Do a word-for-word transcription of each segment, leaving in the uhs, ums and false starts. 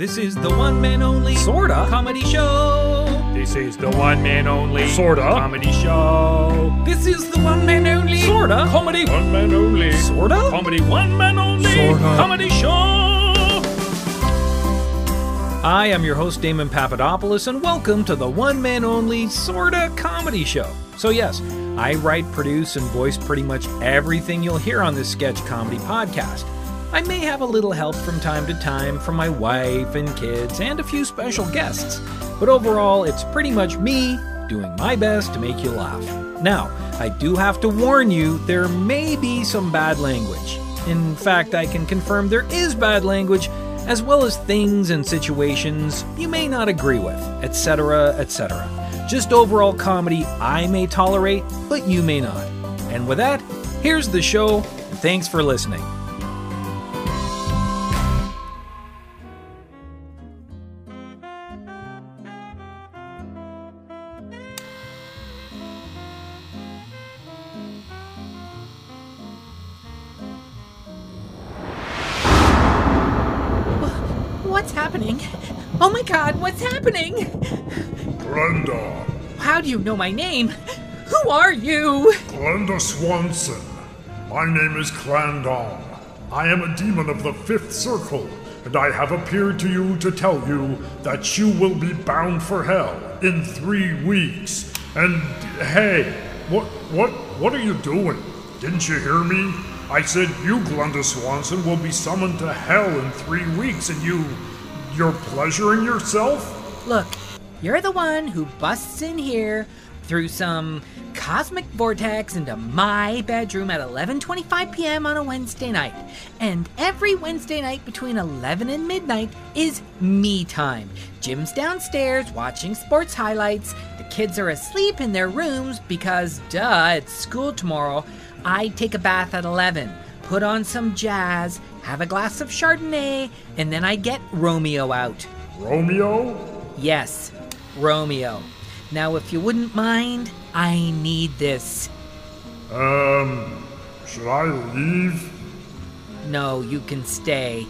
This is the one man only sorta comedy show. This is the one man only sorta comedy show. This is the one man only sorta comedy one man only sorta comedy one man only sorta comedy show. I am your host Damon Papadopoulos and welcome to the one man only sorta comedy show. So yes, I write, produce, and voice pretty much everything you'll hear on this sketch comedy podcast. I may have a little help from time to time from my wife and kids and a few special guests, but overall it's pretty much me doing my best to make you laugh. Now, I do have to warn you, there may be some bad language. In fact, I can confirm there is bad language, as well as things and situations you may not agree with, et cetera, et cetera. Just overall comedy I may tolerate, but you may not. And with that, here's the show, and thanks for listening. Glenda! How do you know my name? Who are you? Glenda Swanson. My name is Clandon. I am a demon of the Fifth Circle, and I have appeared to you to tell you that you will be bound for hell in three weeks. And hey, what, what, what are you doing? Didn't you hear me? I said you, Glenda Swanson, will be summoned to hell in three weeks, and you, you're pleasuring yourself? Look, you're the one who busts in here through some cosmic vortex into my bedroom at eleven twenty-five p.m. on a Wednesday night. And every Wednesday night between eleven and midnight is me time. Jim's downstairs watching sports highlights. The kids are asleep in their rooms because, duh, it's school tomorrow. I take a bath at eleven, put on some jazz, have a glass of Chardonnay, and then I get Romeo out. Romeo? Yes, Romeo. Now, if you wouldn't mind, I need this. Um, should I leave? No, you can stay.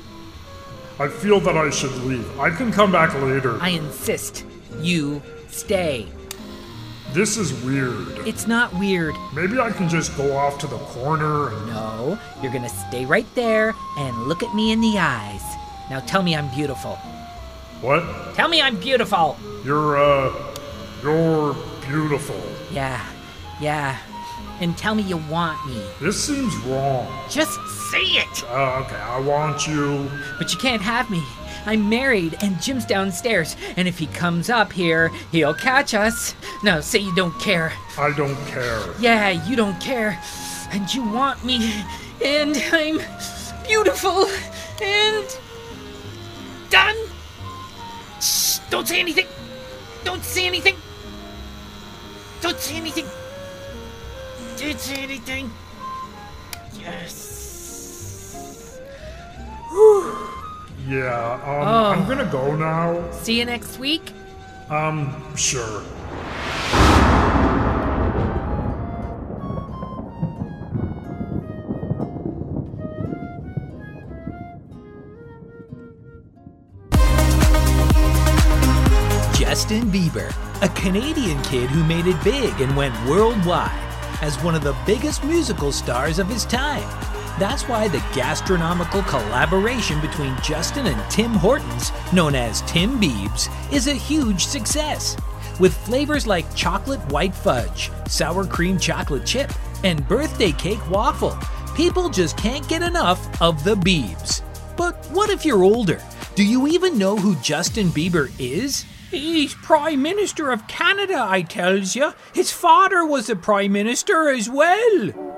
I feel that I should leave. I can come back later. I insist. You stay. This is weird. It's not weird. Maybe I can just go off to the corner and... No, you're gonna stay right there and look at me in the eyes. Now tell me I'm beautiful. What? Tell me I'm beautiful. You're, uh, you're beautiful. Yeah, yeah. And tell me you want me. This seems wrong. Just say it. Uh, okay, I want you. But you can't have me. I'm married and Jim's downstairs. And if he comes up here, he'll catch us. No, say you don't care. I don't care. Yeah, you don't care. And you want me. And I'm beautiful. And done. Shh, don't say anything. Don't say anything. Don't say anything. Don't say anything. Yes. Whew. Yeah, um, oh. I'm gonna go now. See you next week? Um, sure. Justin Bieber, a Canadian kid who made it big and went worldwide as one of the biggest musical stars of his time. That's why the gastronomical collaboration between Justin and Tim Hortons, known as Tim Biebs, is a huge success. With flavors like chocolate white fudge, sour cream chocolate chip, and birthday cake waffle, people just can't get enough of the Biebs. But what if you're older? Do you even know who Justin Bieber is? He's Prime Minister of Canada, I tells you. His father was a Prime Minister as well.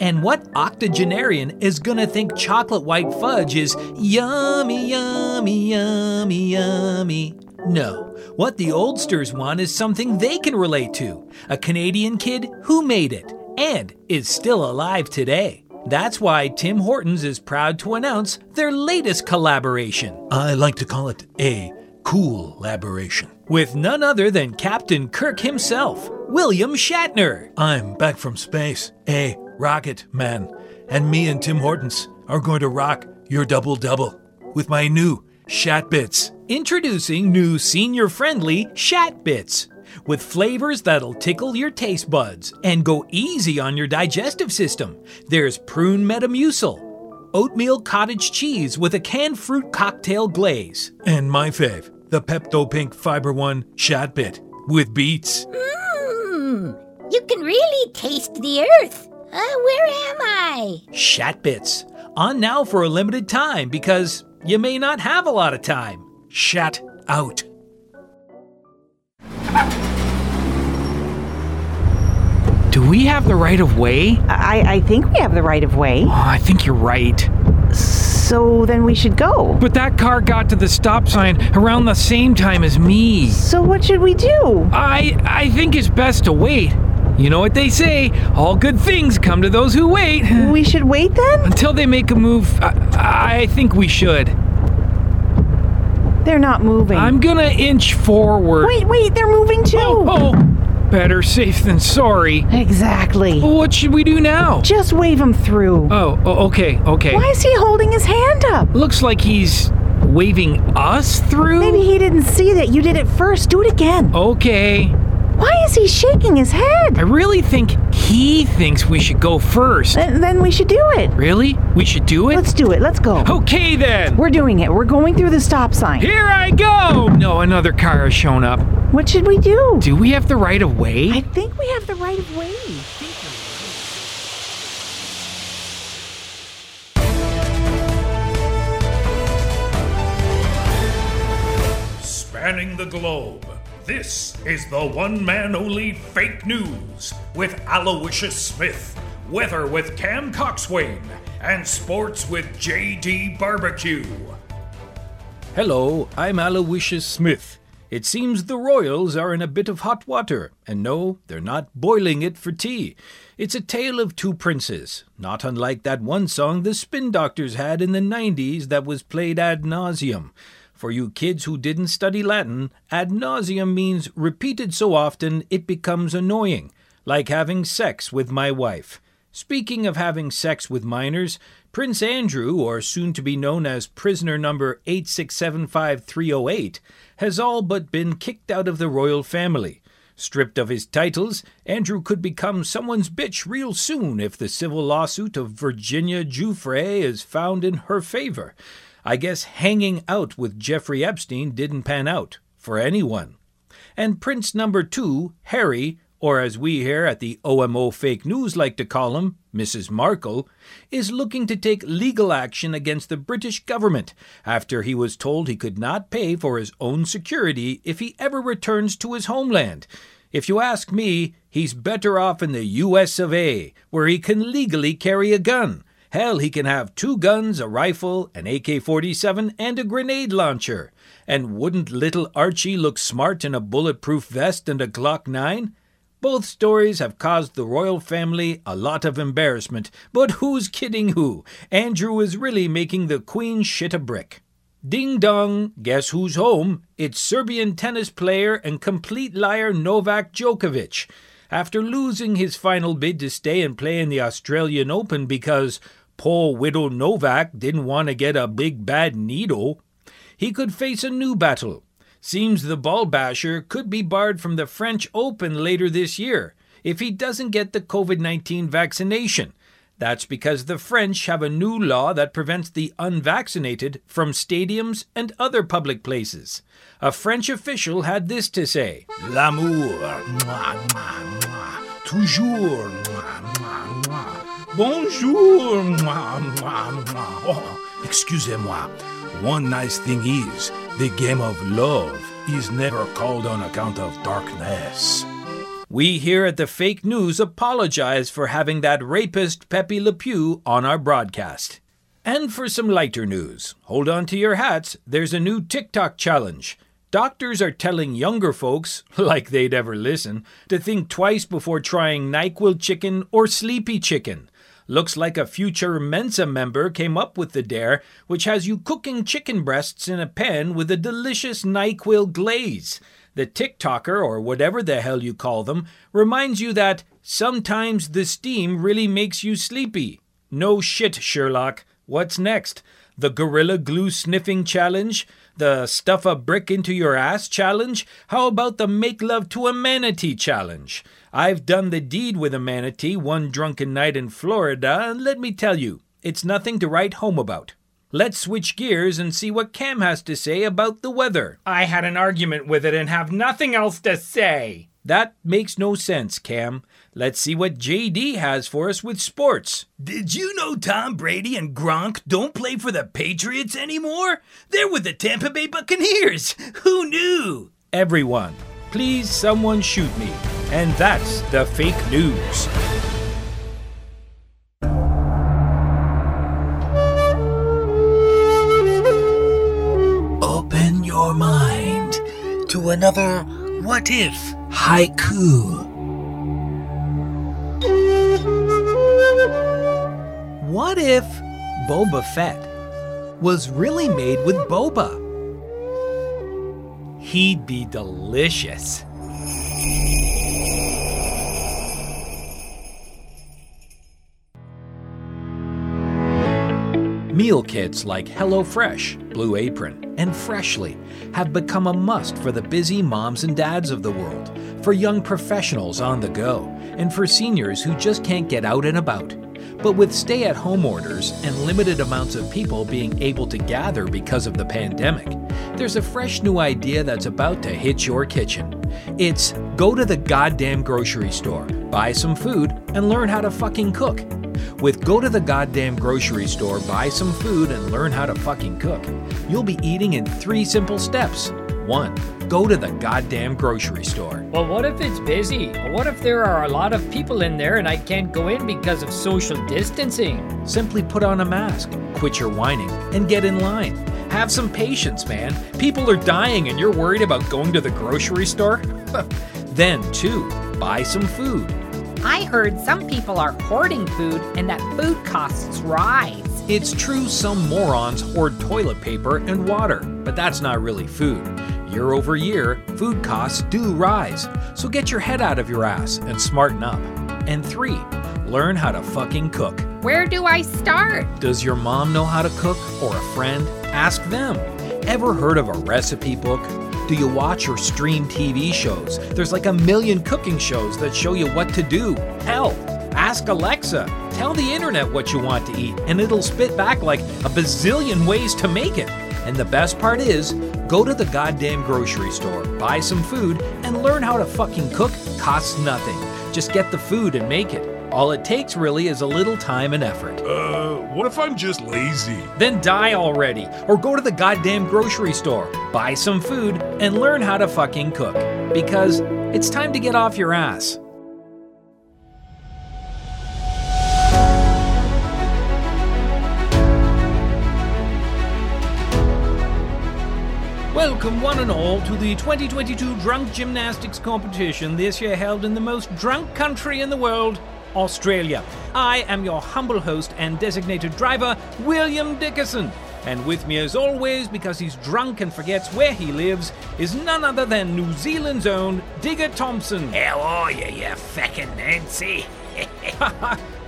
And what octogenarian is gonna think chocolate white fudge is yummy, yummy, yummy, yummy? No. What the oldsters want is something they can relate to. A Canadian kid who made it and is still alive today. That's why Tim Hortons is proud to announce their latest collaboration. I like to call it a cool-laboration. With none other than Captain Kirk himself, William Shatner. I'm back from space, a rocket man, and me and Tim Hortons are going to rock your double-double with my new Shatbits. Introducing new senior-friendly Shatbits, with flavors that'll tickle your taste buds and go easy on your digestive system. There's prune metamucil, oatmeal cottage cheese with a canned fruit cocktail glaze, and my fave, the Pepto Pink Fiber One Shatbit with beets. Mmm, you can really taste the earth. Uh, where am I? Shatbits. On now for a limited time because you may not have a lot of time. Shat out. Do we have the right of way? I, I think we have the right of way. Oh, I think you're right. So then we should go. But that car got to the stop sign around the same time as me. So what should we do? I, I think it's best to wait. You know what they say, all good things come to those who wait. We should wait then? Until they make a move, I, I think we should. They're not moving. I'm gonna inch forward. Wait, wait, they're moving too. Oh, oh, better safe than sorry. Exactly. What should we do now? Just wave him through. Oh, okay, okay. Why is he holding his hand up? Looks like he's waving us through? Maybe he didn't see that you did it first. Do it again. Okay. Why is he shaking his head? I really think he thinks we should go first. Th- then we should do it. Really? We should do it? Let's do it. Let's go. Okay, then. We're doing it. We're going through the stop sign. Here I go! No, another car has shown up. What should we do? Do we have the right of way? I think we have the right of way. Spanning the globe. This is the one-man-only Fake News with Aloysius Smith, weather with Cam Coxwain, and sports with J D Barbecue. Hello, I'm Aloysius Smith. It seems the Royals are in a bit of hot water, and no, they're not boiling it for tea. It's a tale of two princes, not unlike that one song the Spin Doctors had in the nineties that was played ad nauseum. For you kids who didn't study Latin, ad nauseum means repeated so often it becomes annoying, like having sex with my wife. Speaking of having sex with minors, Prince Andrew, or soon to be known as prisoner number eight six seven five three oh eight, has all but been kicked out of the royal family. Stripped of his titles, Andrew could become someone's bitch real soon if the civil lawsuit of Virginia Giuffre is found in her favor. I guess hanging out with Jeffrey Epstein didn't pan out, for anyone. And Prince number two, Harry, or as we here at the O M O Fake News like to call him, Missus Markle, is looking to take legal action against the British government after he was told he could not pay for his own security if he ever returns to his homeland. If you ask me, he's better off in the U S of A, where he can legally carry a gun. Hell, he can have two guns, a rifle, an A K forty-seven, and a grenade launcher. And wouldn't little Archie look smart in a bulletproof vest and a Glock nine? Both stories have caused the royal family a lot of embarrassment, but who's kidding who? Andrew is really making the queen shit a brick. Ding dong, guess who's home? It's Serbian tennis player and complete liar Novak Djokovic. After losing his final bid to stay and play in the Australian Open because poor widow Novak didn't want to get a big bad needle, he could face a new battle. Seems the ball basher could be barred from the French Open later this year if he doesn't get the covid nineteen vaccination. That's because the French have a new law that prevents the unvaccinated from stadiums and other public places. A French official had this to say. L'amour, moi, moi, moi, toujours, moi, moi, moi. Bonjour, moi, moi, moi. Oh, excusez-moi. One nice thing is, the game of love is never called on account of darkness. We here at the Fake News apologize for having that rapist Pepe Le Pew on our broadcast. And for some lighter news, hold on to your hats, there's a new TikTok challenge. Doctors are telling younger folks, like they'd ever listen, to think twice before trying NyQuil chicken or Sleepy chicken. Looks like a future Mensa member came up with the dare, which has you cooking chicken breasts in a pan with a delicious NyQuil glaze. The TikToker, or whatever the hell you call them, reminds you that sometimes the steam really makes you sleepy. No shit, Sherlock. What's next? the Gorilla Glue Sniffing Challenge, the Stuff a Brick Into Your Ass Challenge. How about the Make Love to a Manatee Challenge? I've done the deed with a manatee one drunken night in Florida, and let me tell you, it's nothing to write home about. Let's switch gears and see what Cam has to say about the weather. I had an argument with it and have nothing else to say. That makes no sense, Cam. Let's see what J D has for us with sports. Did you know Tom Brady and Gronk don't play for the Patriots anymore? They're with the Tampa Bay Buccaneers. Who knew? Everyone, please someone shoot me. And that's the fake news. Open your mind to another What If Haiku. What if Boba Fett was really made with boba? He'd be delicious. Meal kits like HelloFresh, Blue Apron, and Freshly have become a must for the busy moms and dads of the world, for young professionals on the go, and for seniors who just can't get out and about. But with stay-at-home orders and limited amounts of people being able to gather because of the pandemic, there's a fresh new idea that's about to hit your kitchen. It's go to the goddamn grocery store, buy some food, and learn how to fucking cook. With Go to the Goddamn Grocery Store, Buy Some Food, and Learn How to Fucking Cook, you'll be eating in three simple steps. One, go to the goddamn grocery store. Well, what if it's busy? What if there are a lot of people in there and I can't go in because of social distancing? Simply put on a mask, quit your whining, and get in line. Have some patience, man. People are dying and you're worried about going to the grocery store? Then, two, buy some food. I heard some people are hoarding food and that food costs rise. It's true some morons hoard toilet paper and water, but that's not really food. Year over year, food costs do rise. So get your head out of your ass and smarten up. And three, learn how to fucking cook. Where do I start? Does your mom know how to cook or a friend? Ask them. Ever heard of a recipe book? Do you watch or stream T V shows? There's like a million cooking shows that show you what to do. Hell, ask Alexa. Tell the internet what you want to eat, and it'll spit back like a bazillion ways to make it. And the best part is, go to the goddamn grocery store, buy some food, and learn how to fucking cook costs nothing. Just get the food and make it. All it takes really is a little time and effort. Uh, what if I'm just lazy? Then die already, or go to the goddamn grocery store, buy some food, and learn how to fucking cook. Because it's time to get off your ass. Welcome one and all to the twenty twenty-two Drunk Gymnastics Competition, this year held in the most drunk country in the world, Australia. I am your humble host and designated driver, William Dickerson. And with me as always, because he's drunk and forgets where he lives, is none other than New Zealand's own Digger Thompson. How are you, you fucking Nancy?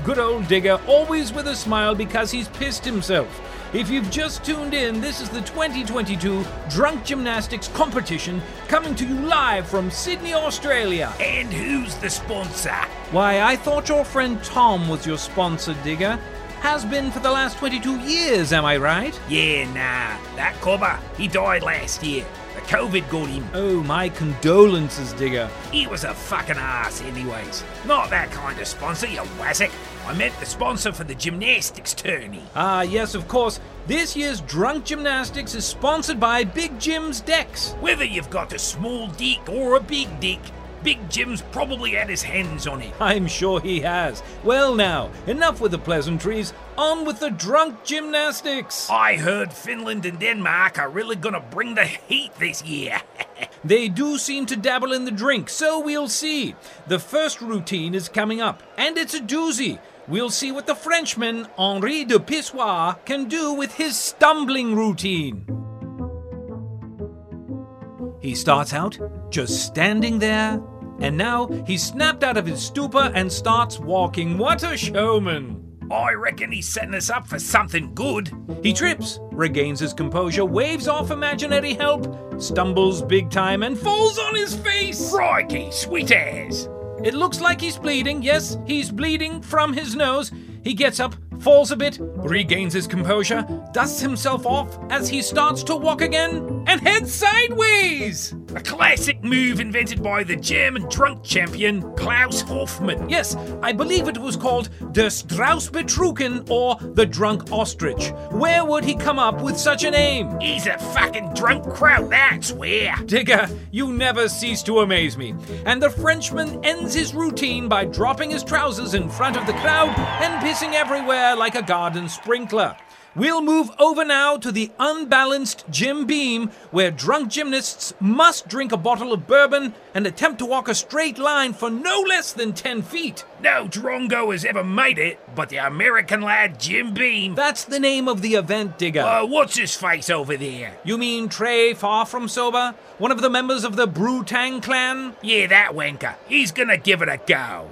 Good old Digger, always with a smile because he's pissed himself. If you've just tuned in, this is the twenty twenty-two Drunk Gymnastics Competition coming to you live from Sydney, Australia. And who's the sponsor? Why, I thought your friend Tom was your sponsor, Digger. Has been for the last twenty-two years, am I right? Yeah, nah. That cobber, he died last year. The COVID got him. Oh, my condolences, Digger. He was a fucking ass anyways. Not that kind of sponsor, you wassick. I meant the sponsor for the gymnastics tourney. Ah, yes, of course. This year's Drunk Gymnastics is sponsored by Big Jim's Decks. Whether you've got a small dick or a big dick, Big Jim's probably had his hands on it. I'm sure he has. Well now, enough with the pleasantries. On with the drunk gymnastics. I heard Finland and Denmark are really gonna bring the heat this year. They do seem to dabble in the drink, so we'll see. The first routine is coming up, and it's a doozy. We'll see what the Frenchman, Henri de Pissoir, can do with his stumbling routine. He starts out just standing there, and now he's snapped out of his stupor and starts walking. What a showman! I reckon he's setting us up for something good. He trips, regains his composure, waves off imaginary help, stumbles big time and falls on his face. Crikey, sweet ass. It looks like he's bleeding. Yes, he's bleeding from his nose. He gets up, falls a bit, regains his composure, dusts himself off as he starts to walk again, and heads sideways! A classic move invented by the German drunk champion Klaus Hoffmann. Yes, I believe it was called Der Straußbetrunken, or the Drunk Ostrich. Where would he come up with such a name? He's a fucking drunk crowd, that's where. Digger, you never cease to amaze me. And the Frenchman ends his routine by dropping his trousers in front of the crowd and pissing everywhere like a garden sprinkler. We'll move over now to the unbalanced Jim Beam, where drunk gymnasts must drink a bottle of bourbon and attempt to walk a straight line for no less than ten feet. No drongo has ever made it, but the American lad Jim Beam. That's the name of the event, Digger. Uh, what's his face over there? You mean Trey Far From Sober? One of the members of the Brewtang Clan? Yeah, that wanker. He's gonna give it a go.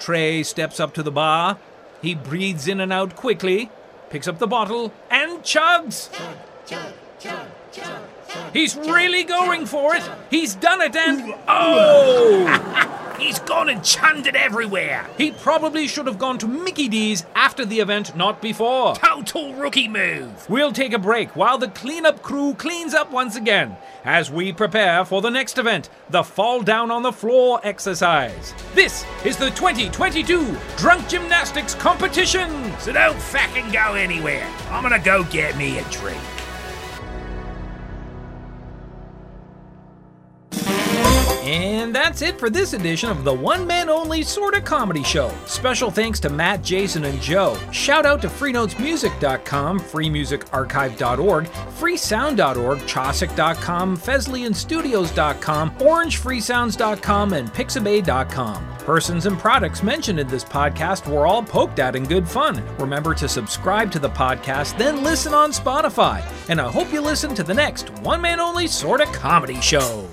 Trey steps up to the bar. He breathes in and out quickly, picks up the bottle, and chugs. Chug, chug, chug, chug, chug, He's chug, really going chug, for it. Chug. He's done it and... Oh! He's gone and chugged it everywhere. He probably should have gone to Mickey D's after the event, not before. Total rookie move. We'll take a break while the cleanup crew cleans up once again as we prepare for the next event, the fall down on the floor exercise. This is the twenty twenty-two Drunk Gymnastics Competition. So don't fucking go anywhere. I'm gonna go get me a drink. And that's it for this edition of the one-man-only sorta comedy show. Special thanks to Matt, Jason, and Joe. Shout out to free notes music dot com, free music archive dot org, free sound dot org, chasic dot com, fezley and studios dot com, orange free sounds dot com, and pixabay dot com. Persons and products mentioned in this podcast were all poked at in good fun. Remember to subscribe to the podcast, then listen on Spotify. And I hope you listen to the next one-man-only sorta comedy show.